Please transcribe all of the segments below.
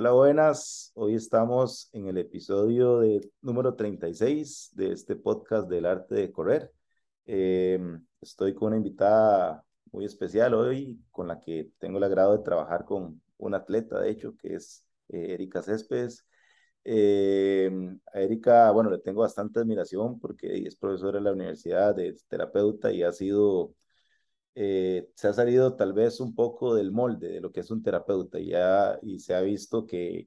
Hola, buenas. Hoy estamos en el episodio número 36 de este podcast del arte de correr. Estoy con una invitada muy especial hoy, con la que tengo el agrado de trabajar con una atleta, de hecho, que es Erika Céspedes. A Erika, bueno, le tengo bastante admiración porque es profesora de la universidad, es terapeuta y ha sido... se ha salido tal vez un poco del molde de lo que es un terapeuta y se ha visto que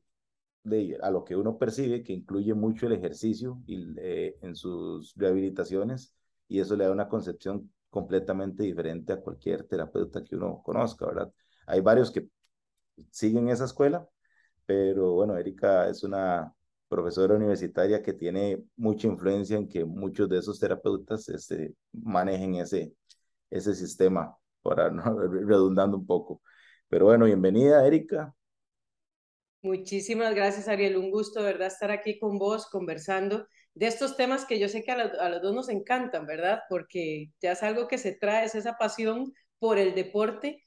a lo que uno percibe que incluye mucho el ejercicio en sus rehabilitaciones, y eso le da una concepción completamente diferente a cualquier terapeuta que uno conozca, ¿verdad? Hay varios que siguen esa escuela, pero bueno, Erika es una profesora universitaria que tiene mucha influencia en que muchos de esos terapeutas manejen ese sistema, para no redundando un poco. Pero bueno, bienvenida, Erika. Muchísimas gracias, Ariel. Un gusto, ¿verdad?, estar aquí con vos conversando de estos temas que yo sé que a los dos nos encantan, ¿verdad? Porque ya es algo que se trae, es esa pasión por el deporte,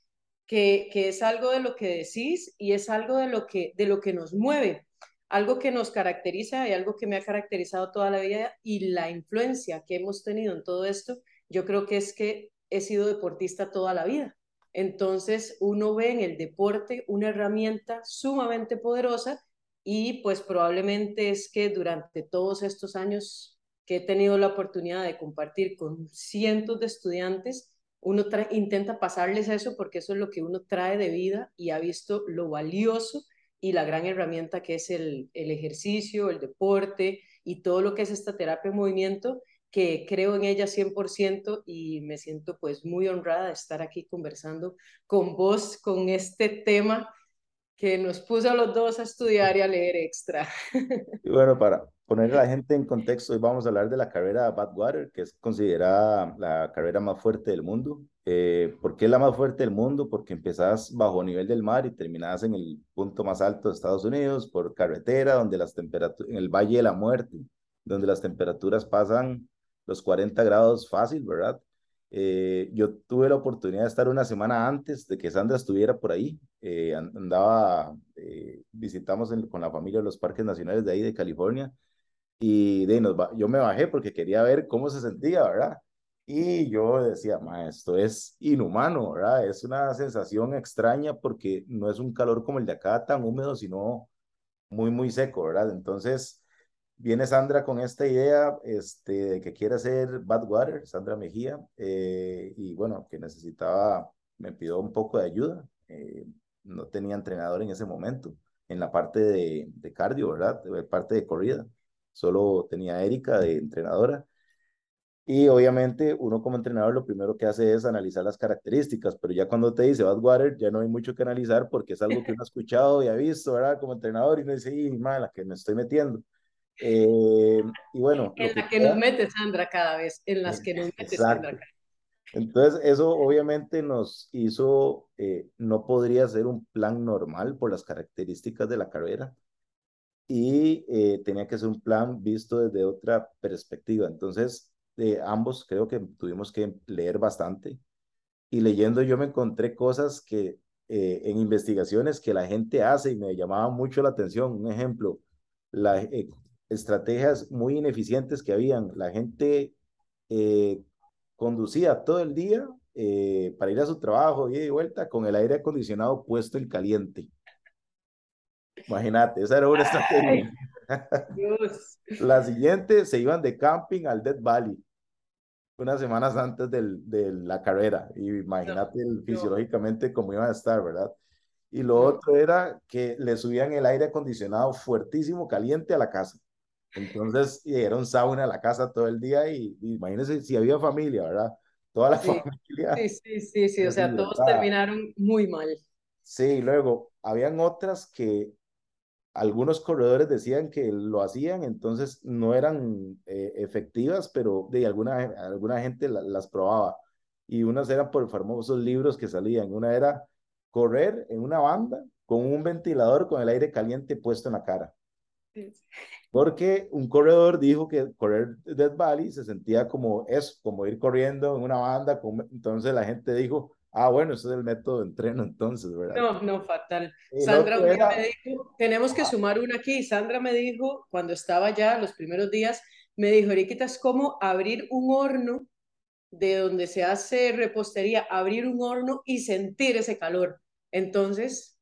que es algo de lo que decís y es algo de lo que nos mueve, algo que nos caracteriza y algo que me ha caracterizado toda la vida, y la influencia que hemos tenido en todo esto. Yo creo que es que he sido deportista toda la vida. Entonces uno ve en el deporte una herramienta sumamente poderosa, y pues probablemente es que durante todos estos años que he tenido la oportunidad de compartir con cientos de estudiantes, uno intenta pasarles eso, porque eso es lo que uno trae de vida y ha visto lo valioso y la gran herramienta que es el ejercicio, el deporte y todo lo que es esta terapia en movimiento, que creo en ella 100%, y me siento pues muy honrada de estar aquí conversando con vos, con este tema que nos puso a los dos a estudiar y a leer extra. Y bueno, para poner a la gente en contexto, hoy vamos a hablar de la carrera Badwater, que es considerada la carrera más fuerte del mundo. ¿Por qué la más fuerte del mundo? Porque empezás bajo nivel del mar y terminás en el punto más alto de Estados Unidos, por carretera, donde las temperaturas, en el Valle de la Muerte, donde las temperaturas pasan los 40 grados fácil, ¿verdad? Yo tuve la oportunidad de estar una semana antes de que Sandra estuviera por ahí. Visitamos con la familia los parques nacionales de ahí de California, y yo me bajé porque quería ver cómo se sentía, ¿verdad? Y yo decía, esto es inhumano, ¿verdad? Es una sensación extraña porque no es un calor como el de acá, tan húmedo, sino muy, muy seco, ¿verdad? Entonces... viene Sandra con esta idea de que quiere hacer Badwater, Sandra Mejía, y bueno, que me pidió un poco de ayuda. No tenía entrenador en ese momento, en la parte de cardio, ¿verdad? De parte de corrida. Solo tenía a Erika de entrenadora. Y obviamente uno como entrenador lo primero que hace es analizar las características, pero ya cuando te dice Badwater ya no hay mucho que analizar, porque es algo que uno ha escuchado y ha visto, ¿verdad? Como entrenador, y uno dice, ¡y mala, que me estoy metiendo! Y bueno, en las que nos mete Sandra cada vez, en las que nos mete Sandra. Entonces eso obviamente nos hizo, no podría ser un plan normal por las características de la carrera, y tenía que ser un plan visto desde otra perspectiva. Entonces ambos creo que tuvimos que leer bastante, y leyendo yo me encontré cosas que en investigaciones que la gente hace y me llamaba mucho la atención. Un ejemplo, estrategias muy ineficientes que habían. La gente conducía todo el día para ir a su trabajo, ida y vuelta, con el aire acondicionado puesto en caliente. Imagínate, esa era una estrategia. Dios. La siguiente, se iban de camping al Death Valley unas semanas antes de la carrera, y imagínate fisiológicamente cómo iban a estar, ¿verdad? Y lo otro era que le subían el aire acondicionado fuertísimo, caliente, a la casa. Entonces, era un sauna a la casa todo el día, y imagínense si había familia, ¿verdad? Toda la familia. Sí, o sea, todos terminaron muy mal. Sí, luego, habían otras que algunos corredores decían que lo hacían, entonces no eran efectivas, pero de alguna gente las probaba. Y unas eran por famosos libros que salían. Una era correr en una banda con un ventilador con el aire caliente puesto en la cara. Porque un corredor dijo que correr Death Valley se sentía como ir corriendo en una banda. Entonces la gente dijo, Ah, bueno, ese es el método de entreno entonces, ¿verdad? No, no, fatal. Sandra un día me dijo, tenemos que sumar una aquí. Sandra me dijo, cuando estaba allá los primeros días, me dijo, Erika, es como abrir un horno de donde se hace repostería, abrir un horno y sentir ese calor. Entonces,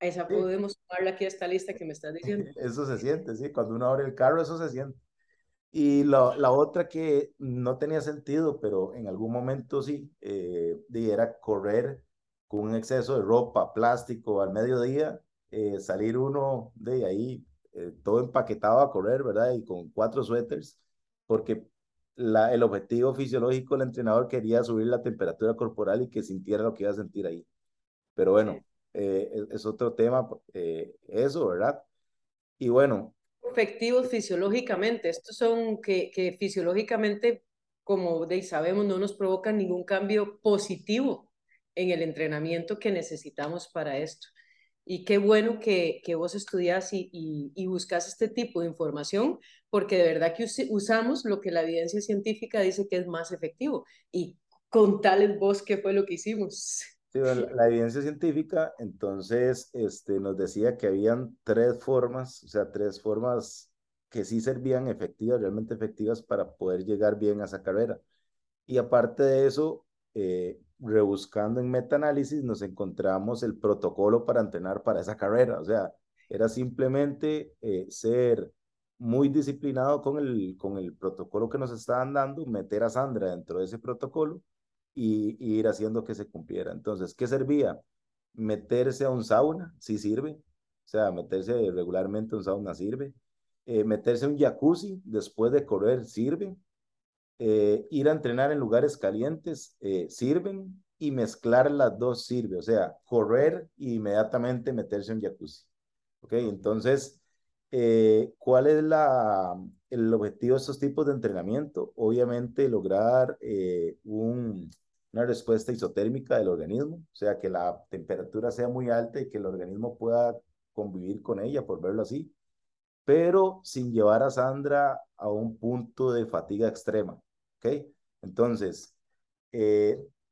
esa podemos sumarla aquí a esta lista que me estás diciendo. Eso se siente, sí, cuando uno abre el carro, eso se siente. Y la otra que no tenía sentido, pero en algún momento sí, era correr con un exceso de ropa, plástico, al mediodía, salir uno de ahí todo empaquetado a correr, ¿verdad? Y con 4 suéteres, porque el objetivo fisiológico del entrenador quería subir la temperatura corporal y que sintiera lo que iba a sentir ahí. Pero bueno, es otro tema, eso, ¿verdad? Y bueno, efectivos fisiológicamente, estos son que fisiológicamente, como sabemos, no nos provocan ningún cambio positivo en el entrenamiento que necesitamos para esto. Y qué bueno que vos estudias y buscas este tipo de información, porque de verdad que usamos lo que la evidencia científica dice que es más efectivo. Y contales vos qué fue lo que hicimos. Sí, la evidencia científica, entonces, nos decía que habían 3 formas, o sea, 3 formas que sí servían efectivas, realmente efectivas para poder llegar bien a esa carrera. Y aparte de eso, rebuscando en metaanálisis, nos encontramos el protocolo para entrenar para esa carrera. O sea, era simplemente ser muy disciplinado con el protocolo que nos estaban dando, meter a Sandra dentro de ese protocolo, y ir haciendo que se cumpliera. Entonces, ¿qué servía? Meterse a un sauna, sí sirve, o sea, meterse regularmente a un sauna sirve, meterse a un jacuzzi después de correr sirve, ir a entrenar en lugares calientes sirven, y mezclar las dos sirve, o sea, correr e inmediatamente meterse a un jacuzzi. ¿Ok? Entonces, ¿cuál es el objetivo de estos tipos de entrenamiento? Obviamente lograr una respuesta isotérmica del organismo, o sea, que la temperatura sea muy alta y que el organismo pueda convivir con ella, por verlo así, pero sin llevar a Sandra a un punto de fatiga extrema, ¿ok? Entonces,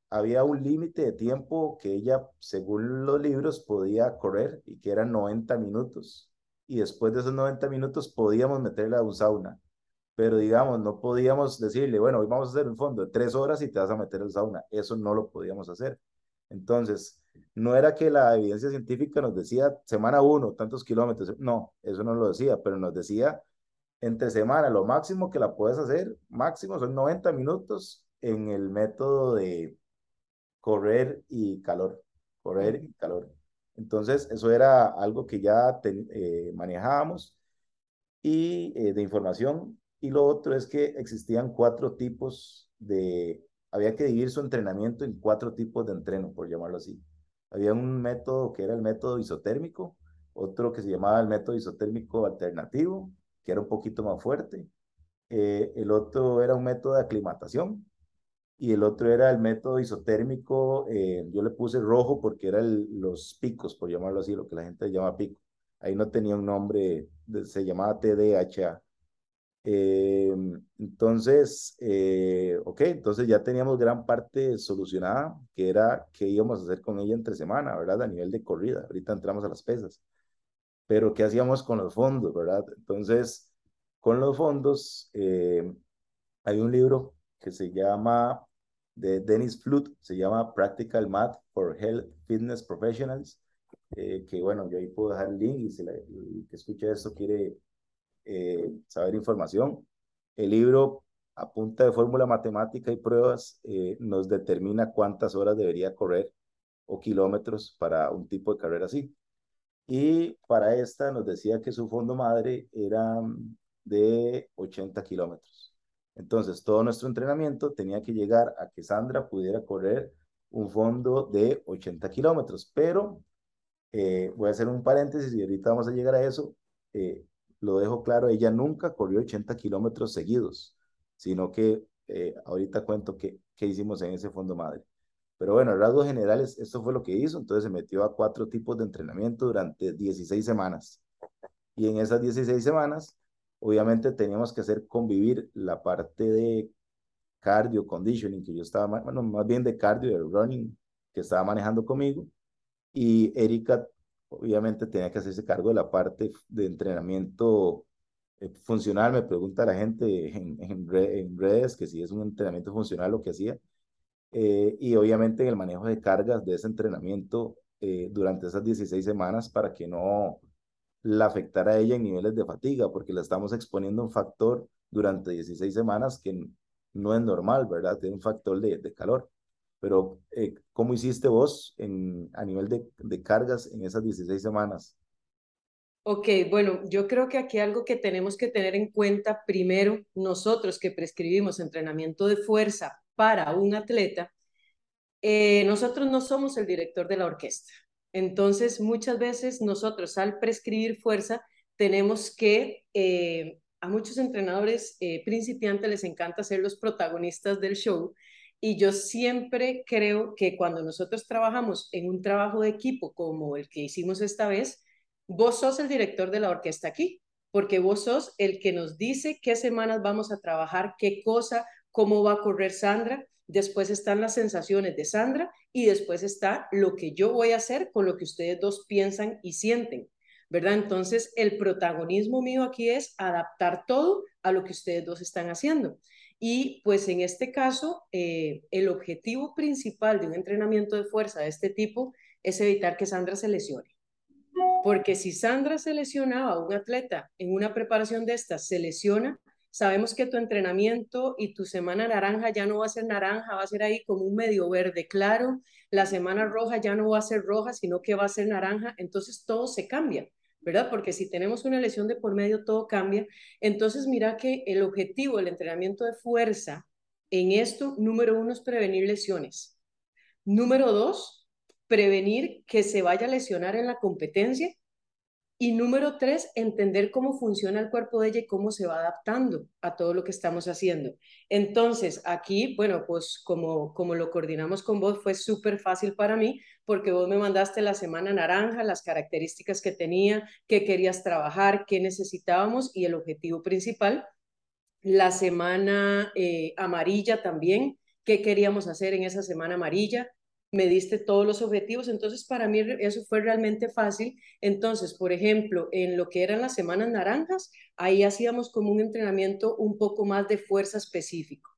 había un límite de tiempo que ella, según los libros, podía correr y que eran 90 minutos. Y después de esos 90 minutos podíamos meterla a un sauna, pero digamos, no podíamos decirle, bueno, hoy vamos a hacer un fondo de 3 horas y te vas a meter al sauna, eso no lo podíamos hacer. Entonces, no era que la evidencia científica nos decía semana 1, tantos kilómetros, no, eso no lo decía, pero nos decía entre semana, lo máximo que la puedes hacer, máximo son 90 minutos en el método de correr y calor. Entonces, eso era algo que ya manejábamos y de información. Y lo otro es que existían 4 tipos de... Había que dividir su entrenamiento en 4 tipos de entreno, por llamarlo así. Había un método que era el método isotérmico, otro que se llamaba el método isotérmico alternativo, que era un poquito más fuerte. El otro era un método de aclimatación. Y el otro era el método isotérmico, yo le puse rojo porque era los picos, por llamarlo así, lo que la gente llama pico. Ahí no tenía un nombre, se llamaba TDHA. Entonces ya teníamos gran parte solucionada, que era qué íbamos a hacer con ella entre semana, ¿verdad? A nivel de corrida, ahorita entramos a las pesas. Pero qué hacíamos con los fondos, ¿verdad? Entonces, con los fondos, hay un libro que se llama... de Dennis Flut, se llama Practical Math for Health Fitness Professionals, que bueno, yo ahí puedo dejar el link y si el que escuche esto quiere saber información. El libro, a punta de fórmula matemática y pruebas, nos determina cuántas horas debería correr o kilómetros para un tipo de carrera así. Y para esta nos decía que su fondo madre era de 80 kilómetros. Entonces, todo nuestro entrenamiento tenía que llegar a que Sandra pudiera correr un fondo de 80 kilómetros. Pero, voy a hacer un paréntesis y ahorita vamos a llegar a eso. Lo dejo claro, ella nunca corrió 80 kilómetros seguidos, sino que ahorita cuento qué hicimos en ese fondo madre. Pero bueno, a rasgos generales, esto fue lo que hizo. Entonces, se metió a 4 tipos de entrenamiento durante 16 semanas. Y en esas 16 semanas... Obviamente teníamos que hacer convivir la parte de cardio, conditioning, que yo estaba, bueno, más bien de cardio, de running, que estaba manejando conmigo, y Erika obviamente tenía que hacerse cargo de la parte de entrenamiento funcional. Me pregunta la gente en redes que si es un entrenamiento funcional lo que hacía, y obviamente en el manejo de cargas de ese entrenamiento durante esas 16 semanas para que no la afectara a ella en niveles de fatiga, porque la estamos exponiendo a un factor durante 16 semanas que no es normal, ¿verdad? Tiene un factor de calor. Pero, ¿cómo hiciste vos a nivel de cargas en esas 16 semanas? Ok, bueno, yo creo que aquí algo que tenemos que tener en cuenta primero, nosotros que prescribimos entrenamiento de fuerza para un atleta, nosotros no somos el director de la orquesta. Entonces, muchas veces nosotros al prescribir fuerza tenemos que... a muchos entrenadores principiantes les encanta ser los protagonistas del show, y yo siempre creo que cuando nosotros trabajamos en un trabajo de equipo como el que hicimos esta vez, vos sos el director de la orquesta aquí, porque vos sos el que nos dice qué semanas vamos a trabajar, qué cosa, cómo va a correr Sandra, después están las sensaciones de Sandra y después está lo que yo voy a hacer con lo que ustedes dos piensan y sienten, ¿verdad? Entonces, el protagonismo mío aquí es adaptar todo a lo que ustedes dos están haciendo. Y pues en este caso, el objetivo principal de un entrenamiento de fuerza de este tipo es evitar que Sandra se lesione. Porque si Sandra se lesionaba, un atleta en una preparación de estas se lesiona, sabemos que tu entrenamiento y tu semana naranja ya no va a ser naranja, va a ser ahí como un medio verde claro, la semana roja ya no va a ser roja, sino que va a ser naranja, entonces todo se cambia, ¿verdad? Porque si tenemos una lesión de por medio, todo cambia. Entonces, mira que el objetivo del entrenamiento de fuerza en esto, número uno, es prevenir lesiones. Número dos, prevenir que se vaya a lesionar en la competencia. Y número tres, entender cómo funciona el cuerpo de ella y cómo se va adaptando a todo lo que estamos haciendo. Entonces, aquí, bueno, pues como lo coordinamos con vos, fue súper fácil para mí, porque vos me mandaste la semana naranja, las características que tenía, qué querías trabajar, qué necesitábamos y el objetivo principal. La semana amarilla también, qué queríamos hacer en esa semana amarilla. Me diste todos los objetivos, entonces para mí eso fue realmente fácil. Entonces, por ejemplo, en lo que eran las semanas naranjas, ahí hacíamos como un entrenamiento un poco más de fuerza específico.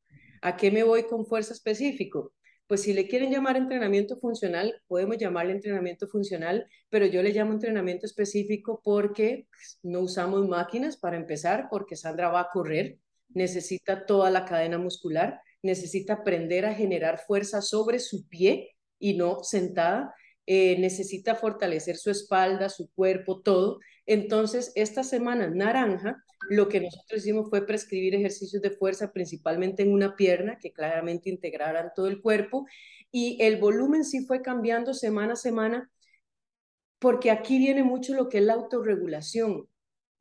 ¿A qué me voy con fuerza específico? Pues si le quieren llamar entrenamiento funcional, podemos llamarle entrenamiento funcional, pero yo le llamo entrenamiento específico porque no usamos máquinas para empezar, porque Sandra va a correr, necesita toda la cadena muscular, necesita aprender a generar fuerza sobre su pie, y no sentada, necesita fortalecer su espalda, su cuerpo, todo. Entonces, esta semana naranja, lo que nosotros hicimos fue prescribir ejercicios de fuerza principalmente en una pierna, que claramente integraran todo el cuerpo, y el volumen sí fue cambiando semana a semana, porque aquí viene mucho lo que es la autorregulación,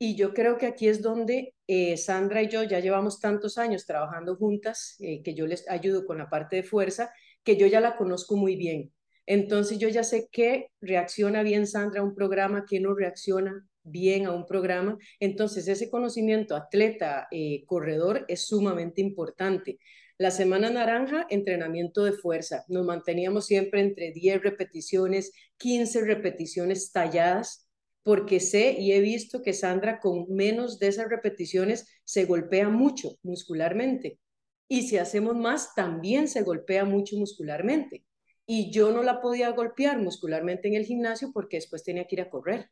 y yo creo que aquí es donde Sandra y yo ya llevamos tantos años trabajando juntas, que yo les ayudo con la parte de fuerza, que yo ya la conozco muy bien. Entonces yo ya sé qué reacciona bien Sandra a un programa, qué no reacciona bien a un programa. Entonces ese conocimiento atleta, corredor, es sumamente importante. La semana naranja, entrenamiento de fuerza. Nos manteníamos siempre entre 10 repeticiones, 15 repeticiones talladas, porque sé y he visto que Sandra con menos de esas repeticiones se golpea mucho muscularmente. Y si hacemos más, también se golpea mucho muscularmente. Y yo no la podía golpear muscularmente en el gimnasio porque después tenía que ir a correr.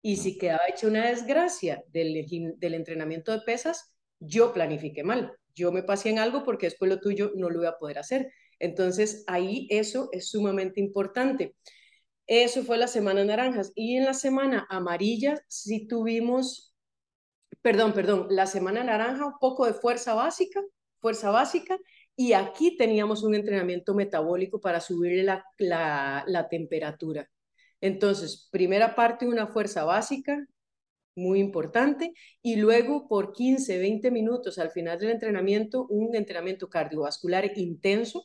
Y si quedaba hecha una desgracia del entrenamiento de pesas, yo planifiqué mal. Yo me pasé en algo porque después lo tuyo no lo iba a poder hacer. Entonces, ahí eso es sumamente importante. Eso fue las semanas naranjas. Y en la semana amarilla sí tuvimos, perdón, la semana naranja un poco de fuerza básica, y aquí teníamos un entrenamiento metabólico para subirle la temperatura. Entonces, primera parte, una fuerza básica, muy importante, y luego por 15, 20 minutos al final del entrenamiento, un entrenamiento cardiovascular intenso,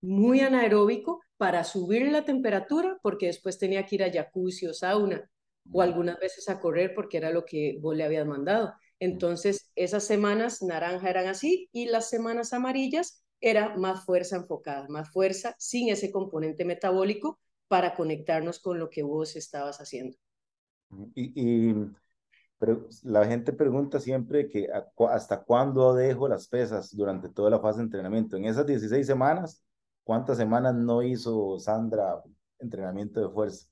muy anaeróbico, para subirle la temperatura, porque después tenía que ir a jacuzzi o sauna, o algunas veces a correr, porque era lo que vos le habías mandado. Entonces, esas semanas naranja eran así, y las semanas amarillas era más fuerza enfocada, más fuerza sin ese componente metabólico para conectarnos con lo que vos estabas haciendo. Pero la gente pregunta siempre que hasta cuándo dejo las pesas durante toda la fase de entrenamiento. En esas 16 semanas, ¿cuántas semanas no hizo Sandra entrenamiento de fuerza?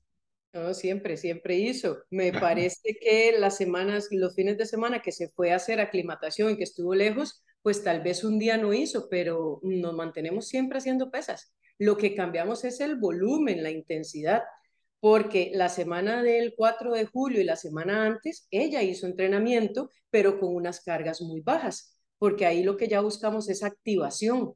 No, siempre hizo. Me parece que las semanas, los fines de semana que se fue a hacer aclimatación y que estuvo lejos, pues tal vez un día no hizo, pero nos mantenemos siempre haciendo pesas. Lo que cambiamos es el volumen, la intensidad, porque la semana del 4 de julio y la semana antes, ella hizo entrenamiento, pero con unas cargas muy bajas, porque ahí lo que ya buscamos es activación,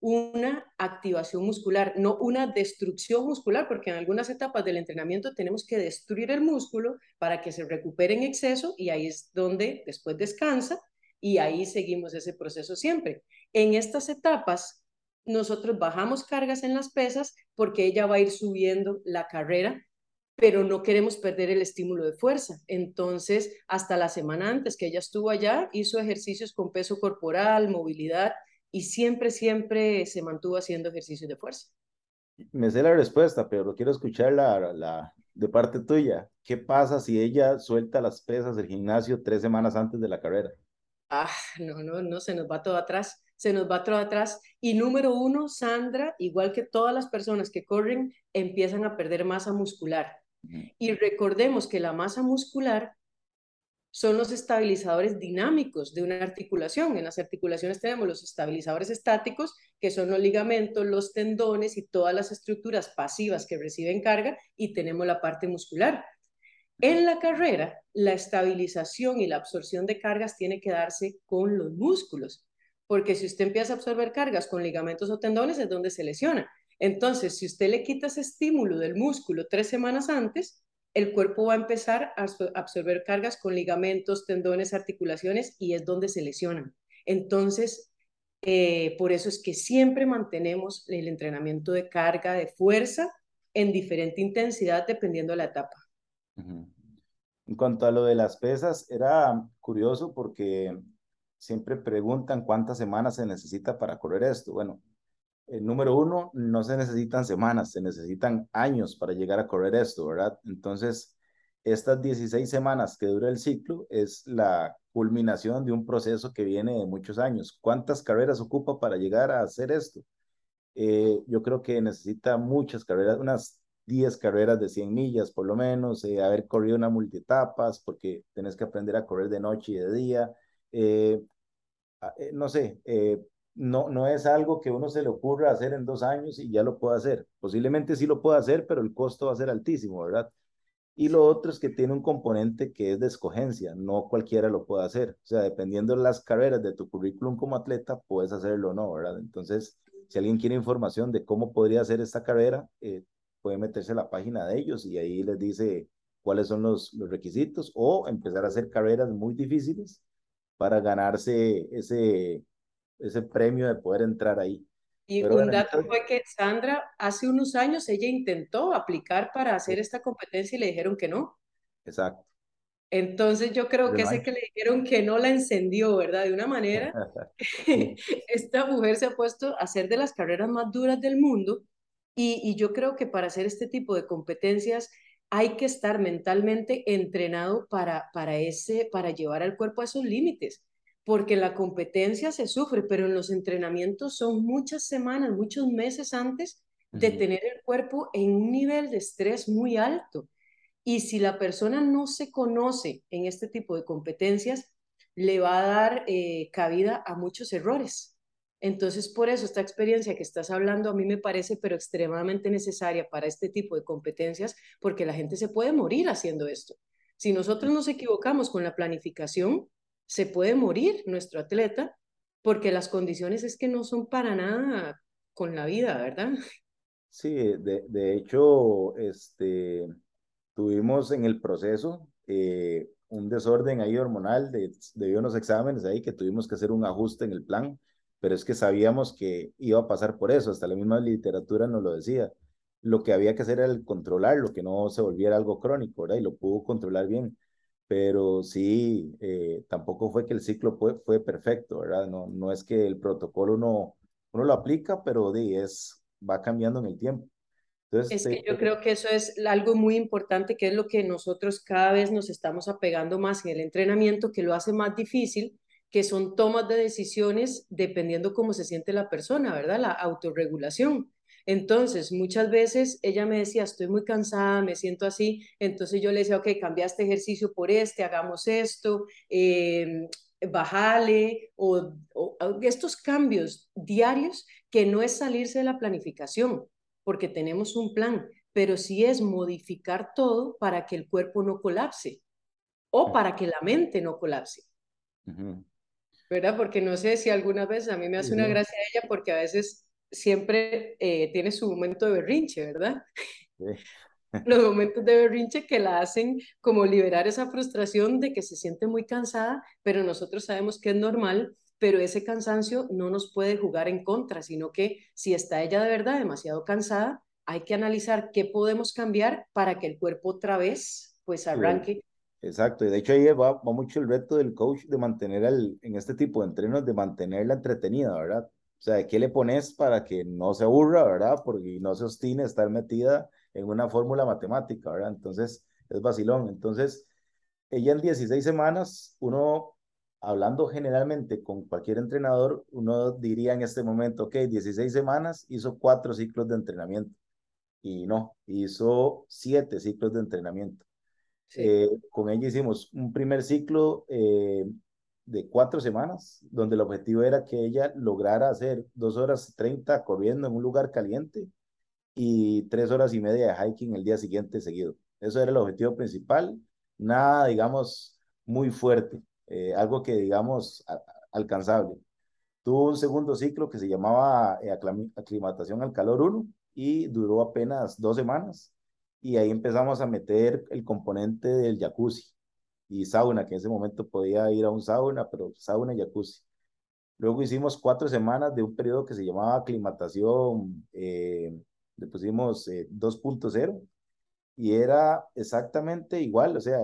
una activación muscular, no una destrucción muscular, porque en algunas etapas del entrenamiento tenemos que destruir el músculo para que se recupere en exceso, y ahí es donde después descansa, y ahí seguimos ese proceso siempre. En estas etapas, nosotros bajamos cargas en las pesas porque ella va a ir subiendo la carrera, pero no queremos perder el estímulo de fuerza. Entonces, hasta la semana antes que ella estuvo allá, hizo ejercicios con peso corporal, movilidad, y siempre se mantuvo haciendo ejercicios de fuerza. Me sé la respuesta, pero quiero escuchar la de parte tuya. ¿Qué pasa si ella suelta las pesas del gimnasio 3 semanas antes de la carrera? Ah, no, se nos va todo atrás. Se nos va todo atrás. Y número uno, Sandra, igual que todas las personas que corren, empiezan a perder masa muscular. Y recordemos que la masa muscular son los estabilizadores dinámicos de una articulación. En las articulaciones tenemos los estabilizadores estáticos, que son los ligamentos, los tendones y todas las estructuras pasivas que reciben carga, y tenemos la parte muscular. En la carrera, la estabilización y la absorción de cargas tiene que darse con los músculos. Porque si usted empieza a absorber cargas con ligamentos o tendones, es donde se lesiona. Entonces, si usted le quita ese estímulo del músculo 3 semanas antes, el cuerpo va a empezar a absorber cargas con ligamentos, tendones, articulaciones, y es donde se lesionan. Entonces, por eso es que siempre mantenemos el entrenamiento de carga, de fuerza, en diferente intensidad dependiendo de la etapa. En cuanto a lo de las pesas, era curioso porque siempre preguntan cuántas semanas se necesita para correr esto. Bueno, número uno, no se necesitan semanas, se necesitan años para llegar a correr esto, ¿verdad? Entonces, estas 16 semanas que dura el ciclo es la culminación de un proceso que viene de muchos años. ¿Cuántas carreras ocupa para llegar a hacer esto? Yo creo que necesita muchas carreras, unas 10 carreras de 100 millas por lo menos, haber corrido una multietapas, porque tenés que aprender a correr de noche y de día. No sé, no es algo que uno se le ocurra hacer en 2 años y ya lo pueda hacer. Posiblemente sí lo pueda hacer, pero el costo va a ser altísimo, ¿verdad? Y lo otro es que tiene un componente que es de escogencia, no cualquiera lo puede hacer. O sea, dependiendo de las carreras de tu currículum como atleta, puedes hacerlo o no, ¿verdad? Entonces, si alguien quiere información de cómo podría hacer esta carrera, puede meterse a la página de ellos y ahí les dice cuáles son los requisitos, o empezar a hacer carreras muy difíciles para ganarse ese premio de poder entrar ahí. Y pero un dato fue que Sandra, hace unos años, ella intentó aplicar para hacer esta competencia y le dijeron que no. Exacto. Entonces yo creo que ese que le dijeron que no la encendió, ¿verdad? De una manera, esta mujer se ha puesto a hacer de las carreras más duras del mundo, y yo creo que para hacer este tipo de competencias hay que estar mentalmente entrenado para llevar al cuerpo a esos límites, porque la competencia se sufre, pero en los entrenamientos son muchas semanas, muchos meses antes de tener el cuerpo en un nivel de estrés muy alto. Y si la persona no se conoce en este tipo de competencias, le va a dar cabida a muchos errores. Entonces, por eso esta experiencia que estás hablando a mí me parece pero extremadamente necesaria para este tipo de competencias, porque la gente se puede morir haciendo esto. Si nosotros nos equivocamos con la planificación, se puede morir nuestro atleta, porque las condiciones es que no son para nada con la vida, ¿verdad? Sí, de hecho, tuvimos en el proceso un desorden ahí hormonal debido a unos exámenes ahí que tuvimos que hacer un ajuste en el plan, pero es que sabíamos que iba a pasar por eso, hasta la misma literatura nos lo decía. Lo que había que hacer era controlarlo, que no se volviera algo crónico, ¿verdad? Y lo pudo controlar bien, pero sí, tampoco fue que el ciclo fue perfecto, ¿verdad? No es que el protocolo no uno lo aplica, pero va cambiando en el tiempo. Entonces, es que yo creo que eso es algo muy importante, que es lo que nosotros cada vez nos estamos apegando más en el entrenamiento, que lo hace más difícil, que son tomas de decisiones dependiendo cómo se siente la persona, ¿verdad? La autorregulación. Entonces, muchas veces ella me decía, estoy muy cansada, me siento así. Entonces yo le decía, ok, cambia este ejercicio por este, hagamos esto, bájale, o estos cambios diarios, que no es salirse de la planificación, porque tenemos un plan, pero sí es modificar todo para que el cuerpo no colapse o para que la mente no colapse. Uh-huh. ¿Verdad? Porque no sé si algunas veces, a mí me hace una gracia a ella, porque a veces siempre tiene su momento de berrinche, ¿verdad? Los momentos de berrinche que la hacen como liberar esa frustración de que se siente muy cansada, pero nosotros sabemos que es normal, pero ese cansancio no nos puede jugar en contra, sino que si está ella de verdad demasiado cansada, hay que analizar qué podemos cambiar para que el cuerpo otra vez pues arranque. Exacto, y de hecho ahí va mucho el reto del coach de mantener en este tipo de entrenos, de mantenerla entretenida, ¿verdad? O sea, ¿qué le pones para que no se aburra, verdad? Porque no se obstine a estar metida en una fórmula matemática, ¿verdad? Entonces, es vacilón. Entonces, ella en 16 semanas, uno, hablando generalmente con cualquier entrenador, uno diría en este momento, ok, 16 semanas, hizo 4 ciclos de entrenamiento. Y no, hizo 7 ciclos de entrenamiento. Sí. Con ella hicimos un primer ciclo de 4 semanas, donde el objetivo era que ella lograra hacer 2 horas 30 corriendo en un lugar caliente y 3 horas y media de hiking el día siguiente seguido. Eso era el objetivo principal, nada, digamos, muy fuerte, algo que, digamos, alcanzable. Tuvo un segundo ciclo que se llamaba aclimatación al calor 1 y duró apenas 2 semanas, y ahí empezamos a meter el componente del jacuzzi y sauna, que en ese momento podía ir a un sauna, pero sauna y jacuzzi. Luego hicimos 4 semanas de un periodo que se llamaba aclimatación, le pusimos 2.0, y era exactamente igual, o sea,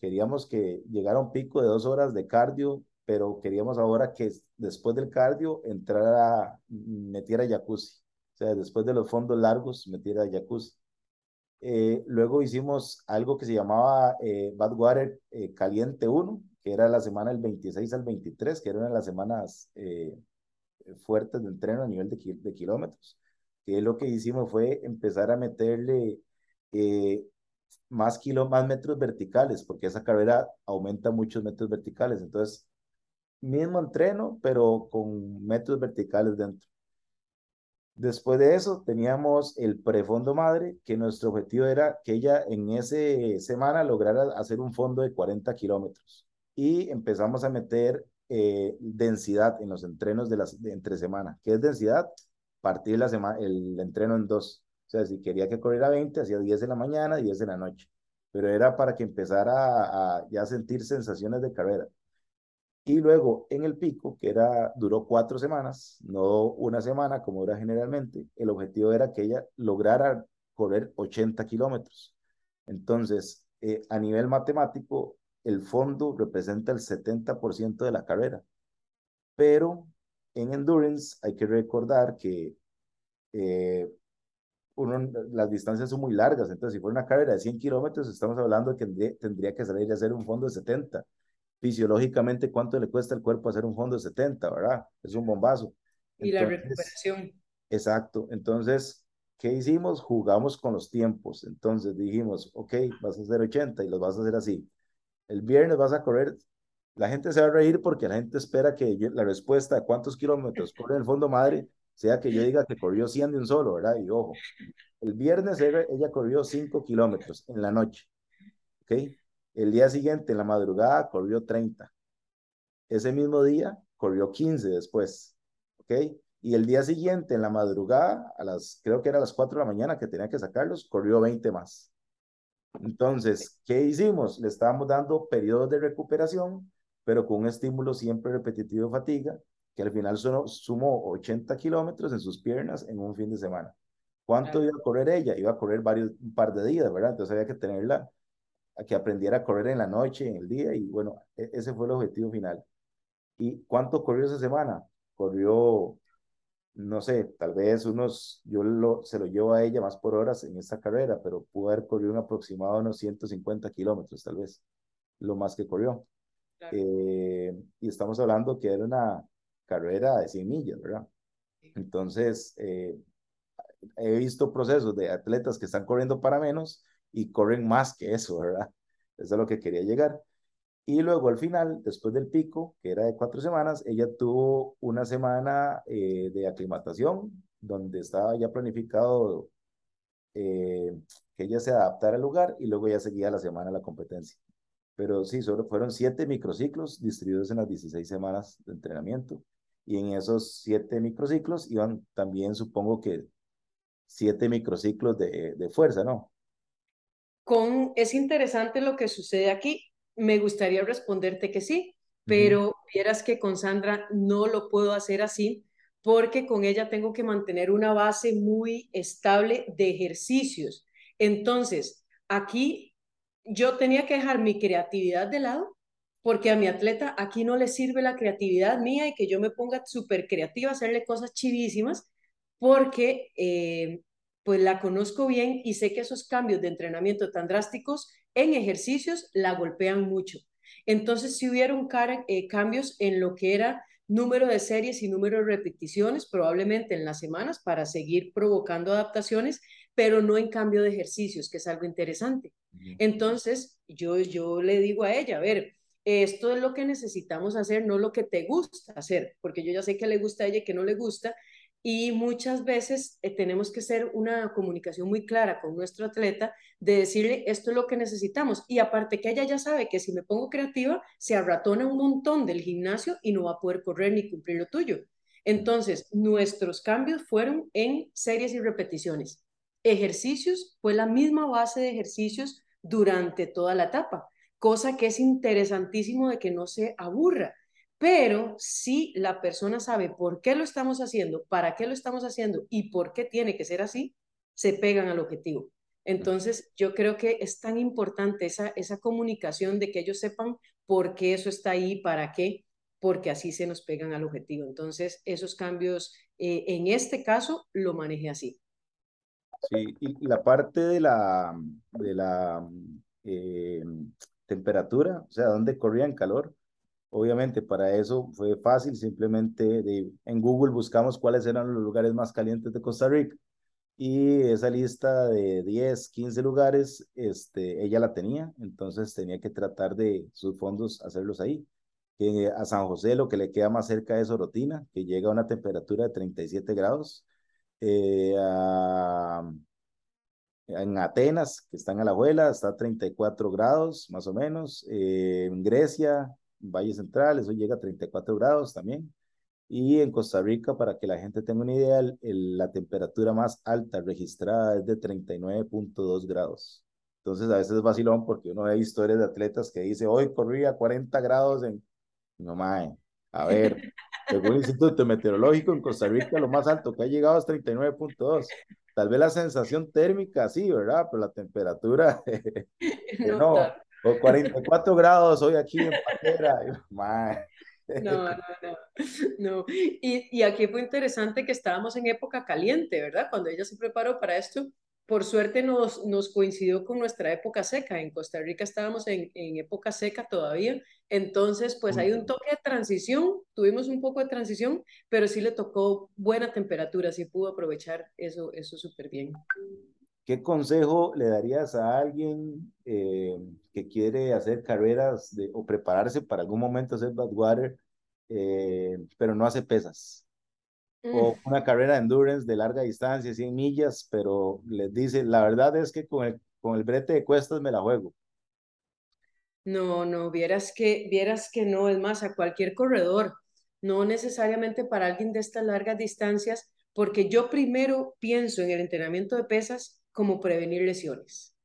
queríamos que llegara a un pico de 2 horas de cardio, pero queríamos ahora que después del cardio entrara, metiera jacuzzi, o sea, después de los fondos largos metiera jacuzzi. Luego hicimos algo que se llamaba Badwater Caliente 1, que era la semana del 26 al 23, que era una de las semanas fuertes de entreno a nivel de kilómetros. Que lo que hicimos fue empezar a meterle más metros verticales, porque esa carrera aumenta muchos metros verticales. Entonces, mismo entreno, pero con metros verticales dentro. Después de eso teníamos el prefondo madre, que nuestro objetivo era que ella en esa semana lograra hacer un fondo de 40 kilómetros. Y empezamos a meter densidad en los entrenos de entre semana. ¿Qué es densidad? Partir el entreno en 2. O sea, si quería que corriera 20, hacía 10 en la mañana, 10 en la noche. Pero era para que empezara a ya sentir sensaciones de carrera. Y luego en el pico, que duró 4 semanas, no una semana como dura generalmente, el objetivo era que ella lograra correr 80 kilómetros. Entonces, a nivel matemático, el fondo representa el 70% de la carrera. Pero en endurance hay que recordar que las distancias son muy largas. Entonces, si fuera una carrera de 100 kilómetros, estamos hablando de que tendría que salir a hacer un fondo de 70. Fisiológicamente, ¿cuánto le cuesta al cuerpo hacer un fondo de 70, verdad? Es un bombazo. Y entonces, la recuperación. Exacto. Entonces, ¿qué hicimos? Jugamos con los tiempos. Entonces dijimos, ok, vas a hacer 80 y los vas a hacer así. El viernes vas a correr. La gente se va a reír porque la gente espera que la respuesta de cuántos kilómetros corre el fondo madre sea que yo diga que corrió 100 de un solo, ¿verdad? Y ojo, el viernes ella corrió 5 kilómetros en la noche. ¿Ok? El día siguiente, en la madrugada, corrió 30. Ese mismo día, corrió 15 después. ¿Ok? Y el día siguiente, en la madrugada, creo que era a las 4 de la mañana que tenía que sacarlos, corrió 20 más. Entonces, ¿qué hicimos? Le estábamos dando periodos de recuperación, pero con un estímulo siempre repetitivo de fatiga, que al final sumó 80 kilómetros en sus piernas en un fin de semana. ¿Cuánto iba a correr ella? Iba a correr un par de días, ¿verdad? Entonces había que tenerla, a que aprendiera a correr en la noche, en el día, y bueno, ese fue el objetivo final. ¿Y cuánto corrió esa semana? Corrió no sé, tal vez unos, se lo llevo a ella más por horas en esta carrera, pero pudo haber corrido un aproximado de unos 150 kilómetros, tal vez, lo más que corrió. Claro. Y estamos hablando que era una carrera de 100 millas, ¿verdad? Sí. Entonces, he visto procesos de atletas que están corriendo para menos y corren más que eso, ¿verdad? Eso es lo que quería llegar. Y luego al final, después del pico, que era de 4 semanas, ella tuvo una semana de aclimatación, donde estaba ya planificado que ella se adaptara al lugar y luego ya seguía la semana de la competencia. Pero sí, solo fueron 7 microciclos distribuidos en las 16 semanas de entrenamiento. Y en esos 7 microciclos iban también, supongo que 7 microciclos de fuerza, ¿no? Es interesante lo que sucede aquí. Me gustaría responderte que sí, pero vieras que con Sandra no lo puedo hacer así, porque con ella tengo que mantener una base muy estable de ejercicios. Entonces, aquí yo tenía que dejar mi creatividad de lado, porque a mi atleta aquí no le sirve la creatividad mía y que yo me ponga súper creativa, hacerle cosas chivísimas, porque pues la conozco bien y sé que esos cambios de entrenamiento tan drásticos en ejercicios la golpean mucho. Entonces si hubieron cambios en lo que era número de series y número de repeticiones, probablemente en las semanas, para seguir provocando adaptaciones, pero no en cambio de ejercicios, que es algo interesante. Entonces yo le digo a ella, a ver, esto es lo que necesitamos hacer, no lo que te gusta hacer, porque yo ya sé que le gusta a ella y que no le gusta, y muchas veces tenemos que hacer una comunicación muy clara con nuestro atleta, de decirle esto es lo que necesitamos, y aparte que ella ya sabe que si me pongo creativa, se arratona un montón del gimnasio y no va a poder correr ni cumplir lo tuyo. Entonces, nuestros cambios fueron en series y repeticiones. Ejercicios, fue la misma base de ejercicios durante toda la etapa, cosa que es interesantísimo de que no se aburra. Pero si la persona sabe por qué lo estamos haciendo, para qué lo estamos haciendo y por qué tiene que ser así, se pegan al objetivo. Entonces, yo creo que es tan importante esa comunicación de que ellos sepan por qué eso está ahí, para qué, porque así se nos pegan al objetivo. Entonces, esos cambios, en este caso, lo manejé así. Sí, y la parte de la temperatura, o sea, ¿dónde corría en calor? Obviamente para eso fue fácil, simplemente en Google buscamos cuáles eran los lugares más calientes de Costa Rica y esa lista de 10, 15 lugares, ella la tenía, entonces tenía que tratar de sus fondos hacerlos ahí. A San José lo que le queda más cerca es Orotina, que llega a una temperatura de 37 grados. En Atenas, que está en Alajuela, está a 34 grados más o menos. En Grecia, Valle Central, eso llega a 34 grados también. Y en Costa Rica, para que la gente tenga una idea, la temperatura más alta registrada es de 39.2 grados. Entonces a veces es vacilón porque uno ve historias de atletas que dice, hoy corrí a 40 grados en... No, mae, a ver, según el Instituto Meteorológico en Costa Rica, lo más alto que ha llegado es 39.2. Tal vez la sensación térmica, sí, ¿verdad? Pero la temperatura, no. O 44 grados hoy aquí en Patera. No. Y aquí fue interesante que estábamos en época caliente, ¿verdad? Cuando ella se preparó para esto, por suerte nos coincidió con nuestra época seca. En Costa Rica estábamos en época seca todavía. Entonces, pues hay un toque de transición. Tuvimos un poco de transición, pero sí le tocó buena temperatura. Sí pudo aprovechar eso súper bien. ¿Qué consejo le darías a alguien que quiere hacer carreras o prepararse para algún momento hacer Badwater, pero no hace pesas? O una carrera de endurance de larga distancia, 100 millas, pero les dice, la verdad es que con el brete de cuestas me la juego. No, vieras que no, es más, a cualquier corredor, no necesariamente para alguien de estas largas distancias, porque yo primero pienso en el entrenamiento de pesas como prevenir lesiones.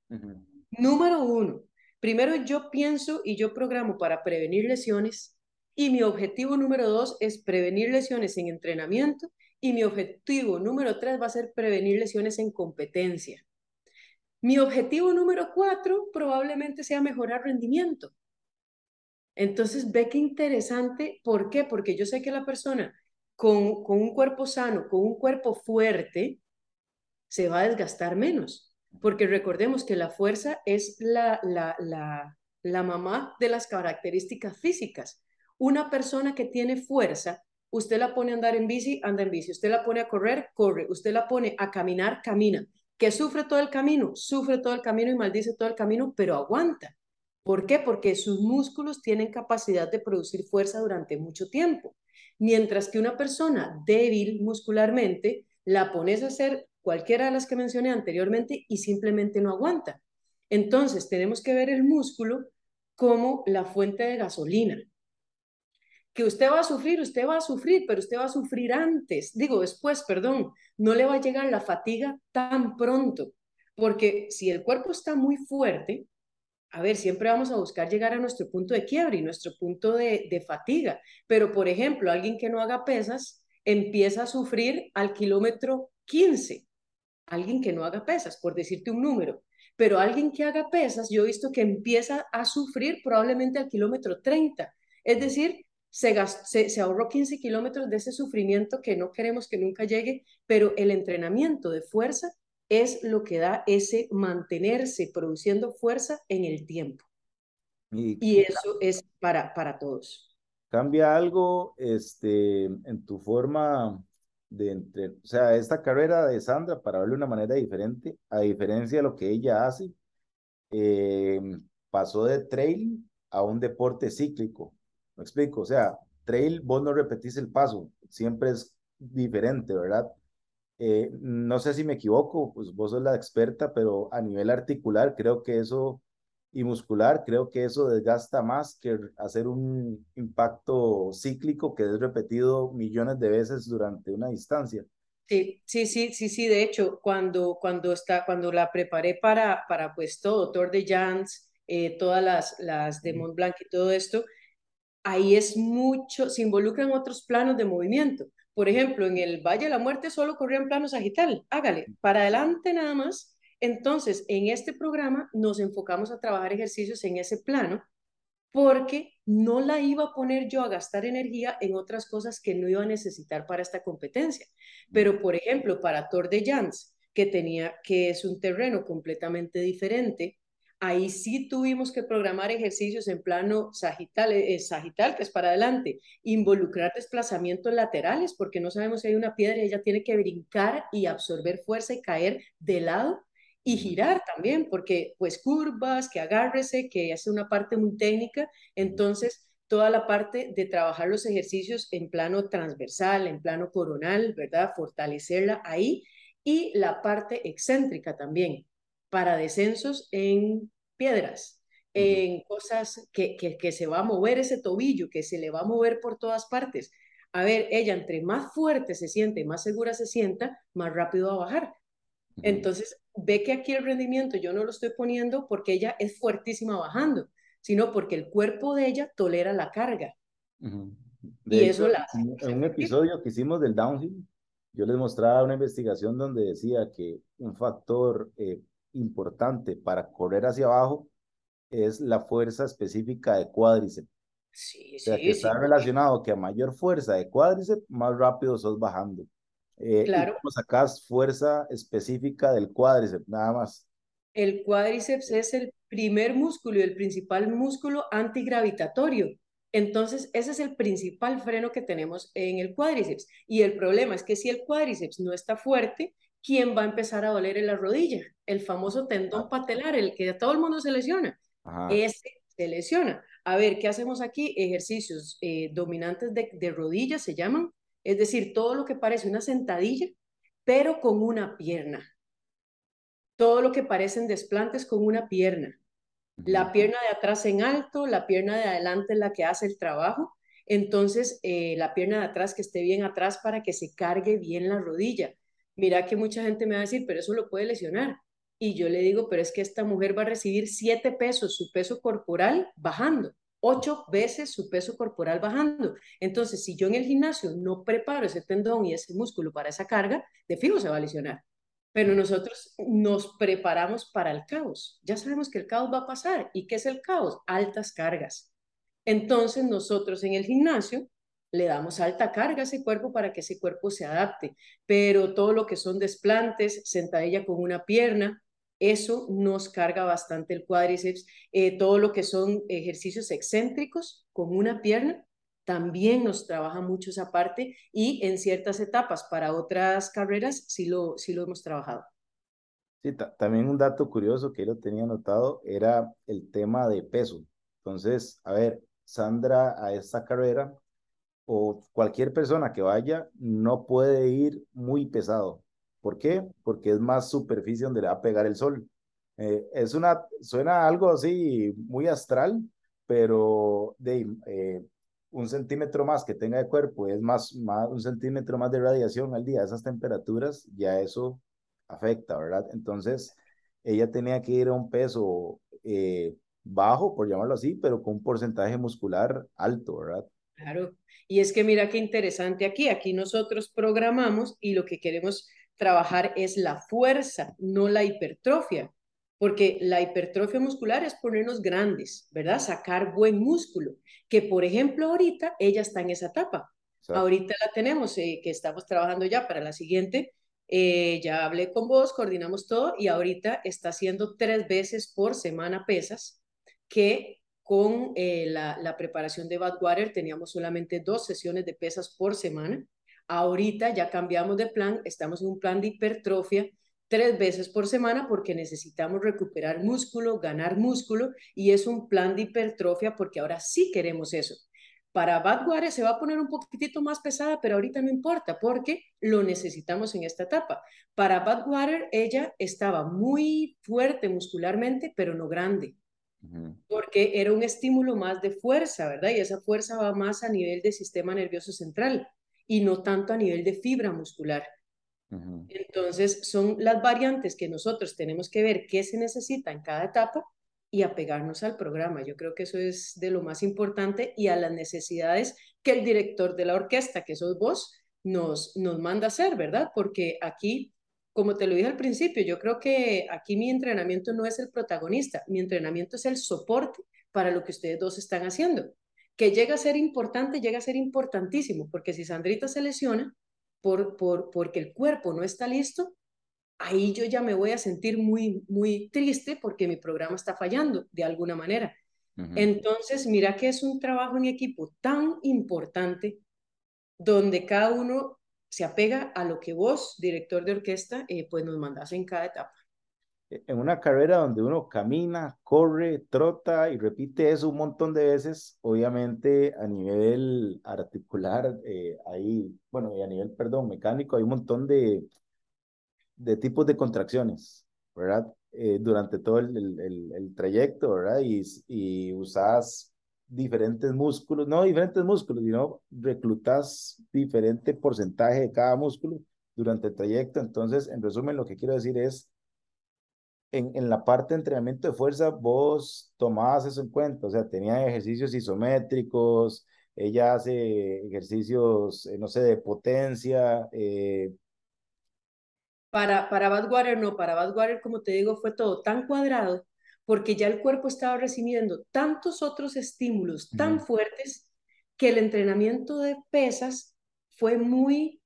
Número 1, primero yo pienso y yo programo para prevenir lesiones, y mi objetivo número 2 es prevenir lesiones en entrenamiento, y mi objetivo número 3 va a ser prevenir lesiones en competencia. Mi objetivo número 4 probablemente sea mejorar rendimiento. Entonces ve qué interesante, ¿por qué? Porque yo sé que la persona con un cuerpo sano, con un cuerpo fuerte, se va a desgastar menos. Porque recordemos que la fuerza es la mamá de las características físicas. Una persona que tiene fuerza, usted la pone a andar en bici, anda en bici. Usted la pone a correr, corre. Usted la pone a caminar, camina. Que sufre todo el camino y maldice todo el camino, pero aguanta. ¿Por qué? Porque sus músculos tienen capacidad de producir fuerza durante mucho tiempo. Mientras que una persona débil muscularmente, la pones a hacer cualquiera de las que mencioné anteriormente y simplemente no aguanta. Entonces, tenemos que ver el músculo como la fuente de gasolina. Que usted va a sufrir, pero usted va a sufrir antes, digo después, perdón, no le va a llegar la fatiga tan pronto, porque si el cuerpo está muy fuerte, a ver, siempre vamos a buscar llegar a nuestro punto de quiebre y nuestro punto de fatiga, pero por ejemplo, alguien que no haga pesas empieza a sufrir al kilómetro 15, alguien que no haga pesas, por decirte un número, pero alguien que haga pesas, yo he visto que empieza a sufrir probablemente al kilómetro 30, es decir, se ahorró 15 kilómetros de ese sufrimiento que no queremos que nunca llegue, pero el entrenamiento de fuerza es lo que da ese mantenerse produciendo fuerza en el tiempo. Y eso es para todos. ¿Cambia algo en tu forma de entrenar? O sea, esta carrera de Sandra, para verlo de una manera diferente, a diferencia de lo que ella hace, pasó de trail a un deporte cíclico. ¿Me explico? O sea, trail vos no repetís el paso, siempre es diferente, ¿verdad? No sé si me equivoco, pues vos sos la experta, pero a nivel articular creo que eso, y muscular, creo que eso desgasta más que hacer un impacto cíclico que es repetido millones de veces durante una distancia. Sí, de hecho, cuando la preparé para pues todo, Tor des Géants, todas las de Mont Blanc y todo esto, ahí es mucho, se involucran otros planos de movimiento. Por ejemplo, en el Valle de la Muerte solo corrían plano sagital, hágale, para adelante nada más. Entonces, en este programa nos enfocamos a trabajar ejercicios en ese plano porque no la iba a poner yo a gastar energía en otras cosas que no iba a necesitar para esta competencia. Pero, por ejemplo, para Tor des Géants, que es un terreno completamente diferente, ahí sí tuvimos que programar ejercicios en plano sagital, que es para adelante, involucrar desplazamientos laterales, porque no sabemos si hay una piedra y ella tiene que brincar y absorber fuerza y caer de lado y girar también, porque pues curvas, que agárrese, que hace una parte muy técnica, entonces toda la parte de trabajar los ejercicios en plano transversal, en plano coronal, ¿verdad? Fortalecerla ahí y la parte excéntrica también, para descensos en piedras, en cosas que se va a mover ese tobillo, que se le va a mover por todas partes. A ver, ella entre más fuerte se siente, más segura se sienta, más rápido va a bajar. Entonces, ve que aquí el rendimiento yo no lo estoy poniendo porque ella es fuertísima bajando, sino porque el cuerpo de ella tolera la carga. Y hecho, eso la hace. En un episodio que hicimos del downhill, yo les mostraba una investigación donde decía que un factor importante para correr hacia abajo es la fuerza específica de cuádriceps. Sí, o sea, sí, que está relacionado que a mayor fuerza de cuádriceps, más rápido sos bajando. Claro. Y sacás fuerza específica del cuádriceps, nada más. El cuádriceps es el primer músculo y el principal músculo antigravitatorio. Entonces, ese es el principal freno que tenemos en el cuádriceps. Y el problema es que si el cuádriceps no está fuerte, ¿quién va a empezar a doler en la rodilla? El famoso tendón patelar, el que a todo el mundo se lesiona. Ajá. Ese se lesiona. A ver, ¿qué hacemos aquí? Ejercicios dominantes de rodilla se llaman, es decir, todo lo que parece una sentadilla, pero con una pierna. Todo lo que parecen desplantes con una pierna. La pierna de atrás en alto, la pierna de adelante es la que hace el trabajo. Entonces, la pierna de atrás que esté bien atrás para que se cargue bien la rodilla. Mira que mucha gente me va a decir, pero eso lo puede lesionar. Y yo le digo, pero es que esta mujer va a recibir 7 pesos, su peso corporal bajando, 8 veces su peso corporal bajando. Entonces, si yo en el gimnasio no preparo ese tendón y ese músculo para esa carga, de fijo se va a lesionar. Pero nosotros nos preparamos para el caos. Ya sabemos que el caos va a pasar. ¿Y qué es el caos? Altas cargas. Entonces, nosotros en el gimnasio le damos alta carga a ese cuerpo para que ese cuerpo se adapte, pero todo lo que son desplantes, sentadilla con una pierna, eso nos carga bastante el cuádriceps, todo lo que son ejercicios excéntricos con una pierna, también nos trabaja mucho esa parte y en ciertas etapas para otras carreras sí lo hemos trabajado. Sí, también un dato curioso que yo tenía anotado era el tema de peso. Entonces, a ver, Sandra a esta carrera o cualquier persona que vaya no puede ir muy pesado. ¿Por qué? Porque es más superficie donde le va a pegar el sol. Suena algo así muy astral, pero un centímetro más que tenga de cuerpo es más un centímetro más de radiación al día, esas temperaturas, ya eso afecta, ¿verdad? Entonces, ella tenía que ir a un peso bajo, por llamarlo así, pero con un porcentaje muscular alto, ¿verdad? Claro, y es que mira qué interesante aquí nosotros programamos y lo que queremos trabajar es la fuerza, no la hipertrofia, porque la hipertrofia muscular es ponernos grandes, ¿verdad? Sacar buen músculo, que por ejemplo ahorita ella está en esa etapa. Exacto. Ahorita la tenemos, que estamos trabajando ya para la siguiente, ya hablé con vos, coordinamos todo y ahorita está haciendo 3 veces por semana pesas, que con la preparación de Badwater teníamos solamente 2 sesiones de pesas por semana. Ahorita ya cambiamos de plan, estamos en un plan de hipertrofia, 3 veces por semana porque necesitamos recuperar músculo, ganar músculo y es un plan de hipertrofia porque ahora sí queremos eso. Para Badwater se va a poner un poquitito más pesada, pero ahorita no importa porque lo necesitamos en esta etapa. Para Badwater ella estaba muy fuerte muscularmente, pero no grande, porque era un estímulo más de fuerza, ¿verdad? Y esa fuerza va más a nivel de sistema nervioso central y no tanto a nivel de fibra muscular. Entonces son las variantes que nosotros tenemos que ver qué se necesita en cada etapa y apegarnos al programa. Yo creo que eso es de lo más importante y a las necesidades que el director de la orquesta, que sos vos, nos manda hacer, ¿verdad? Porque aquí, como te lo dije al principio, yo creo que aquí mi entrenamiento no es el protagonista, mi entrenamiento es el soporte para lo que ustedes dos están haciendo, que llega a ser importante, llega a ser importantísimo, porque si Sandrita se lesiona, porque el cuerpo no está listo, ahí yo ya me voy a sentir muy, muy triste porque mi programa está fallando de alguna manera. Entonces, mira que es un trabajo en equipo tan importante donde cada uno se apega a lo que vos, director de orquesta, pues nos mandás en cada etapa. En una carrera donde uno camina, corre, trota y repite eso un montón de veces, obviamente a nivel articular, y a nivel, mecánico, hay un montón de tipos de contracciones, ¿verdad? Durante todo el trayecto, ¿verdad? Y usás diferentes músculos, sino reclutas diferente porcentaje de cada músculo durante el trayecto. Entonces, en resumen, lo que quiero decir es, en la parte de entrenamiento de fuerza, vos tomabas eso en cuenta, o sea, tenía ejercicios isométricos, ella hace ejercicios, no sé, de potencia. Para Badwater no, para Badwater, como te digo, fue todo tan cuadrado, porque ya el cuerpo estaba recibiendo tantos otros estímulos tan fuertes, que el entrenamiento de pesas fue muy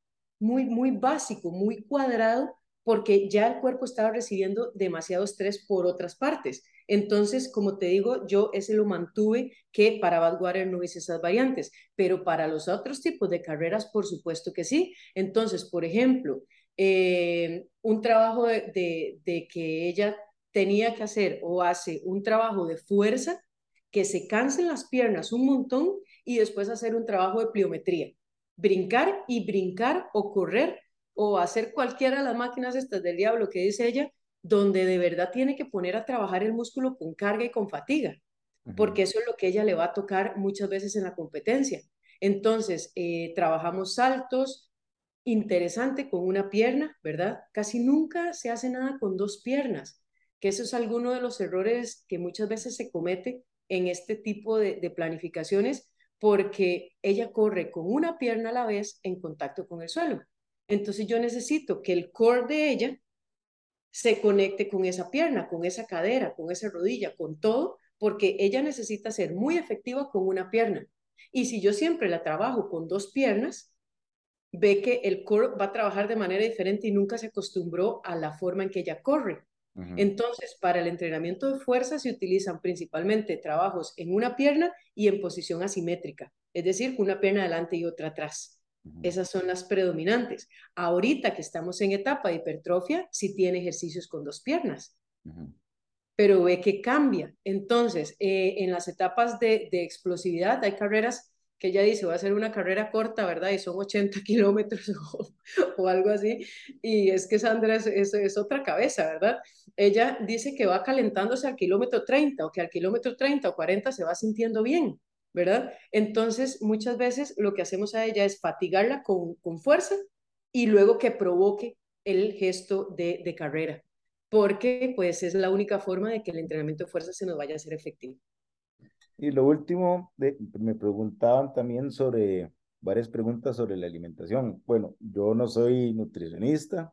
básico, muy cuadrado, porque ya el cuerpo estaba recibiendo demasiado estrés por otras partes. Entonces, como te digo, yo ese lo mantuve, que para Badwater no hice esas variantes, pero para los otros tipos de carreras, por supuesto que sí. Entonces, por ejemplo, un trabajo de que ella tenía que hacer o hace un trabajo de fuerza, que se cansen las piernas un montón y después hacer un trabajo de pliometría. Brincar o correr, o hacer cualquiera de las máquinas estas del diablo que dice ella, donde de verdad tiene que poner a trabajar el músculo con carga y con fatiga, porque eso es lo que ella le va a tocar muchas veces en la competencia. Entonces, trabajamos saltos, interesante, con una pierna, ¿verdad? Casi nunca se hace nada con 2 piernas, que eso es alguno de los errores que muchas veces se comete en este tipo de planificaciones, porque ella corre con una pierna a la vez en contacto con el suelo. Entonces yo necesito que el core de ella se conecte con esa pierna, con esa cadera, con esa rodilla, con todo, porque ella necesita ser muy efectiva con una pierna. Y si yo siempre la trabajo con dos piernas, ve que el core va a trabajar de manera diferente y nunca se acostumbró a la forma en que ella corre. Uh-huh. Entonces, para el entrenamiento de fuerza se utilizan principalmente trabajos en una pierna y en posición asimétrica, es decir, una pierna adelante y otra atrás. Uh-huh. Esas son las predominantes. Ahorita que estamos en etapa de hipertrofia, sí tiene ejercicios con dos piernas. Uh-huh. Pero ve que cambia. Entonces, en las etapas de explosividad hay carreras que ella dice, voy a hacer una carrera corta, ¿verdad? Y son 80 kilómetros o algo así. Y es que Sandra es otra cabeza, ¿verdad? Ella dice que va calentándose al kilómetro 30 o que al kilómetro 30 o 40 se va sintiendo bien, ¿verdad? Entonces, muchas veces lo que hacemos a ella es fatigarla con fuerza y luego que provoque el gesto de carrera, porque pues es la única forma de que el entrenamiento de fuerza se nos vaya a hacer efectivo. Y lo último, me preguntaban también sobre, varias preguntas sobre la alimentación. Bueno, yo no soy nutricionista,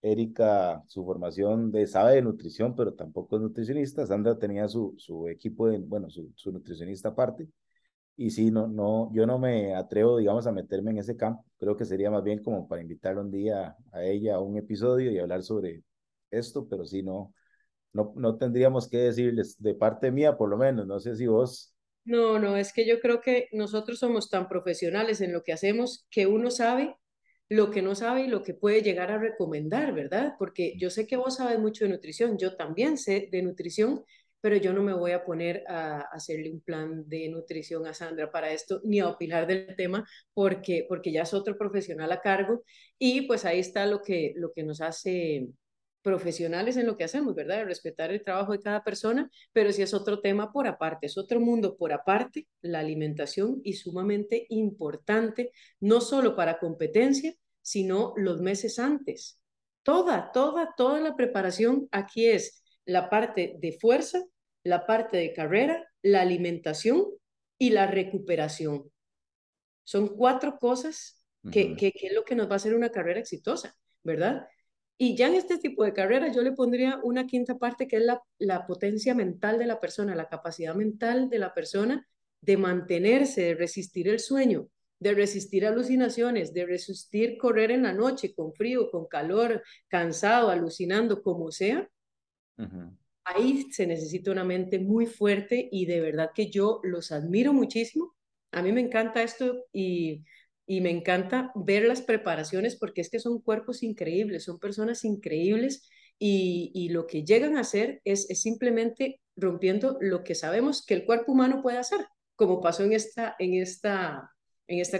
Erika, su formación sabe de nutrición, pero tampoco es nutricionista. Sandra tenía su equipo, bueno, su nutricionista aparte, y sí, yo no me atrevo, digamos, a meterme en ese campo. Creo que sería más bien como para invitarla un día a ella a un episodio y hablar sobre esto, pero sí, no tendríamos que decirles de parte mía, por lo menos. No sé si vos... No, es que yo creo que nosotros somos tan profesionales en lo que hacemos que uno sabe lo que no sabe y lo que puede llegar a recomendar, ¿verdad? Porque yo sé que vos sabes mucho de nutrición, yo también sé de nutrición, pero yo no me voy a poner a hacerle un plan de nutrición a Sandra para esto, ni a opinar del tema, porque ya es otro profesional a cargo, y pues ahí está lo que nos hace profesionales en lo que hacemos, ¿verdad? De respetar el trabajo de cada persona, pero sí es otro tema por aparte, es otro mundo por aparte, la alimentación, y sumamente importante, no solo para competencia, sino los meses antes. Toda la preparación aquí es la parte de fuerza, la parte de carrera, la alimentación y la recuperación. Son cuatro cosas que es lo que nos va a hacer una carrera exitosa, ¿verdad? Y ya en este tipo de carreras yo le pondría una quinta parte, que es la potencia mental de la persona, la capacidad mental de la persona de mantenerse, de resistir el sueño, de resistir alucinaciones, de resistir correr en la noche con frío, con calor, cansado, alucinando, como sea. Uh-huh. Ahí se necesita una mente muy fuerte, y de verdad que yo los admiro muchísimo. A mí me encanta esto y me encanta ver las preparaciones, porque es que son cuerpos increíbles, son personas increíbles, y lo que llegan a hacer es simplemente rompiendo lo que sabemos que el cuerpo humano puede hacer, como pasó en esta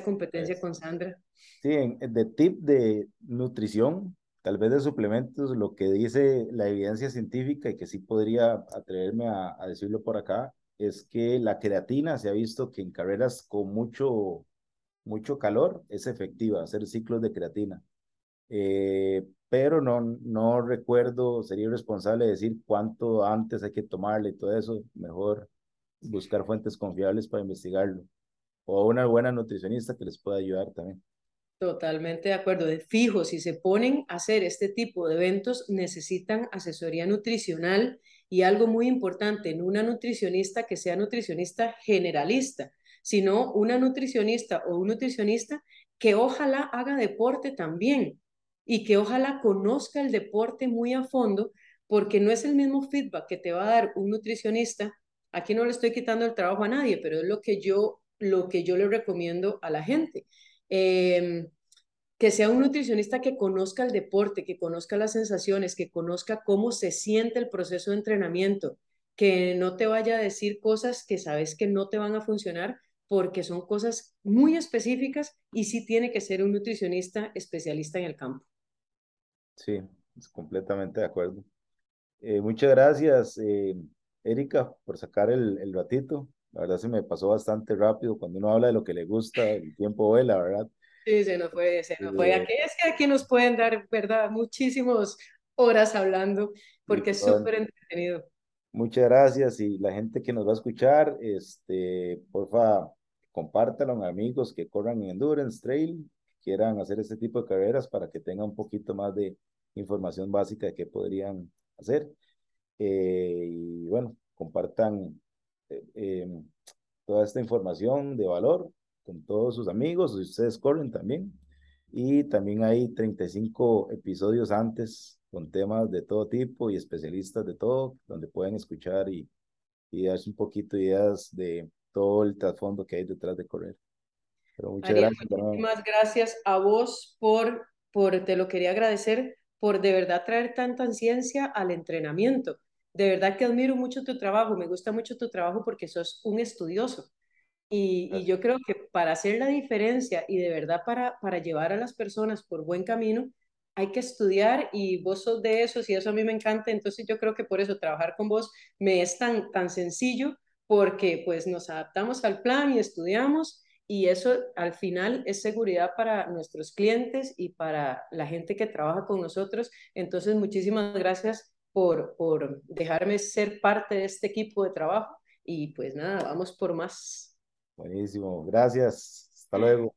competencia con Sandra. Sí, de tip de nutrición, tal vez de suplementos, lo que dice la evidencia científica, y que sí podría atreverme a decirlo por acá, es que la creatina se ha visto que en carreras con mucho calor es efectiva, hacer ciclos de creatina. Pero no recuerdo, sería irresponsable decir cuánto antes hay que tomarle y todo eso. Mejor buscar fuentes confiables para investigarlo, o una buena nutricionista que les pueda ayudar también. Totalmente de acuerdo. De fijo, si se ponen a hacer este tipo de eventos, necesitan asesoría nutricional, y algo muy importante, no una nutricionista que sea nutricionista generalista, sino una nutricionista o un nutricionista que ojalá haga deporte también, y que ojalá conozca el deporte muy a fondo, porque no es el mismo feedback que te va a dar un nutricionista. Aquí no le estoy quitando el trabajo a nadie, pero es lo que yo le recomiendo a la gente. Que sea un nutricionista que conozca el deporte, que conozca las sensaciones, que conozca cómo se siente el proceso de entrenamiento, que no te vaya a decir cosas que sabes que no te van a funcionar, porque son cosas muy específicas, y sí tiene que ser un nutricionista especialista en el campo. Sí, completamente de acuerdo. Muchas gracias, Erika, por sacar el ratito. La verdad se me pasó bastante rápido. Cuando uno habla de lo que le gusta, el tiempo vuela, ¿verdad? Sí, se nos fue. Aquí es que aquí nos pueden dar, ¿verdad?, muchísimas horas hablando, porque es súper entretenido. Muchas gracias, y la gente que nos va a escuchar, porfa, compártanlo a amigos que corran en endurance, trail, quieran hacer este tipo de carreras, para que tengan un poquito más de información básica de qué podrían hacer. Y bueno, compartan toda esta información de valor con todos sus amigos, si ustedes corren también. Y también hay 35 episodios antes con temas de todo tipo y especialistas de todo, donde pueden escuchar y darse un poquito ideas de todo el trasfondo que hay detrás de correr. Pero muchas gracias. Muchísimas gracias a vos por, te lo quería agradecer, por de verdad traer tanta ciencia al entrenamiento. De verdad que admiro mucho tu trabajo, me gusta mucho tu trabajo porque sos un estudioso. Y yo creo que para hacer la diferencia y de verdad para llevar a las personas por buen camino, hay que estudiar y vos sos de esos y eso a mí me encanta. Entonces yo creo que por eso trabajar con vos me es tan sencillo, porque pues nos adaptamos al plan y estudiamos, y eso al final es seguridad para nuestros clientes y para la gente que trabaja con nosotros. Entonces muchísimas gracias por dejarme ser parte de este equipo de trabajo y pues nada, vamos por más. Buenísimo, gracias. Hasta luego.